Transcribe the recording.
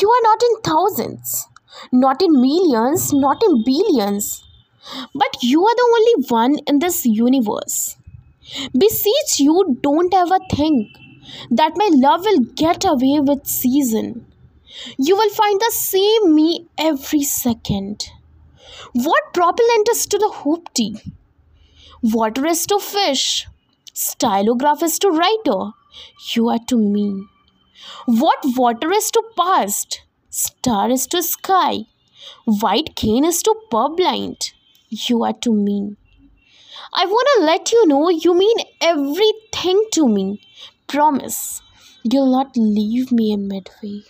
You are not in thousands, not in millions, not in billions, but you are the only one in this universe. Beseech you, don't ever think that my love will get away with season. You will find the same me every second. What propellant is to the hoopty? Water is to fish. Stylograph is to writer. You are to me. What water is to past? Star is to sky. White cane is to purblind. You are to me. I wanna let you know you mean everything to me. Promise, you'll not leave me in midway.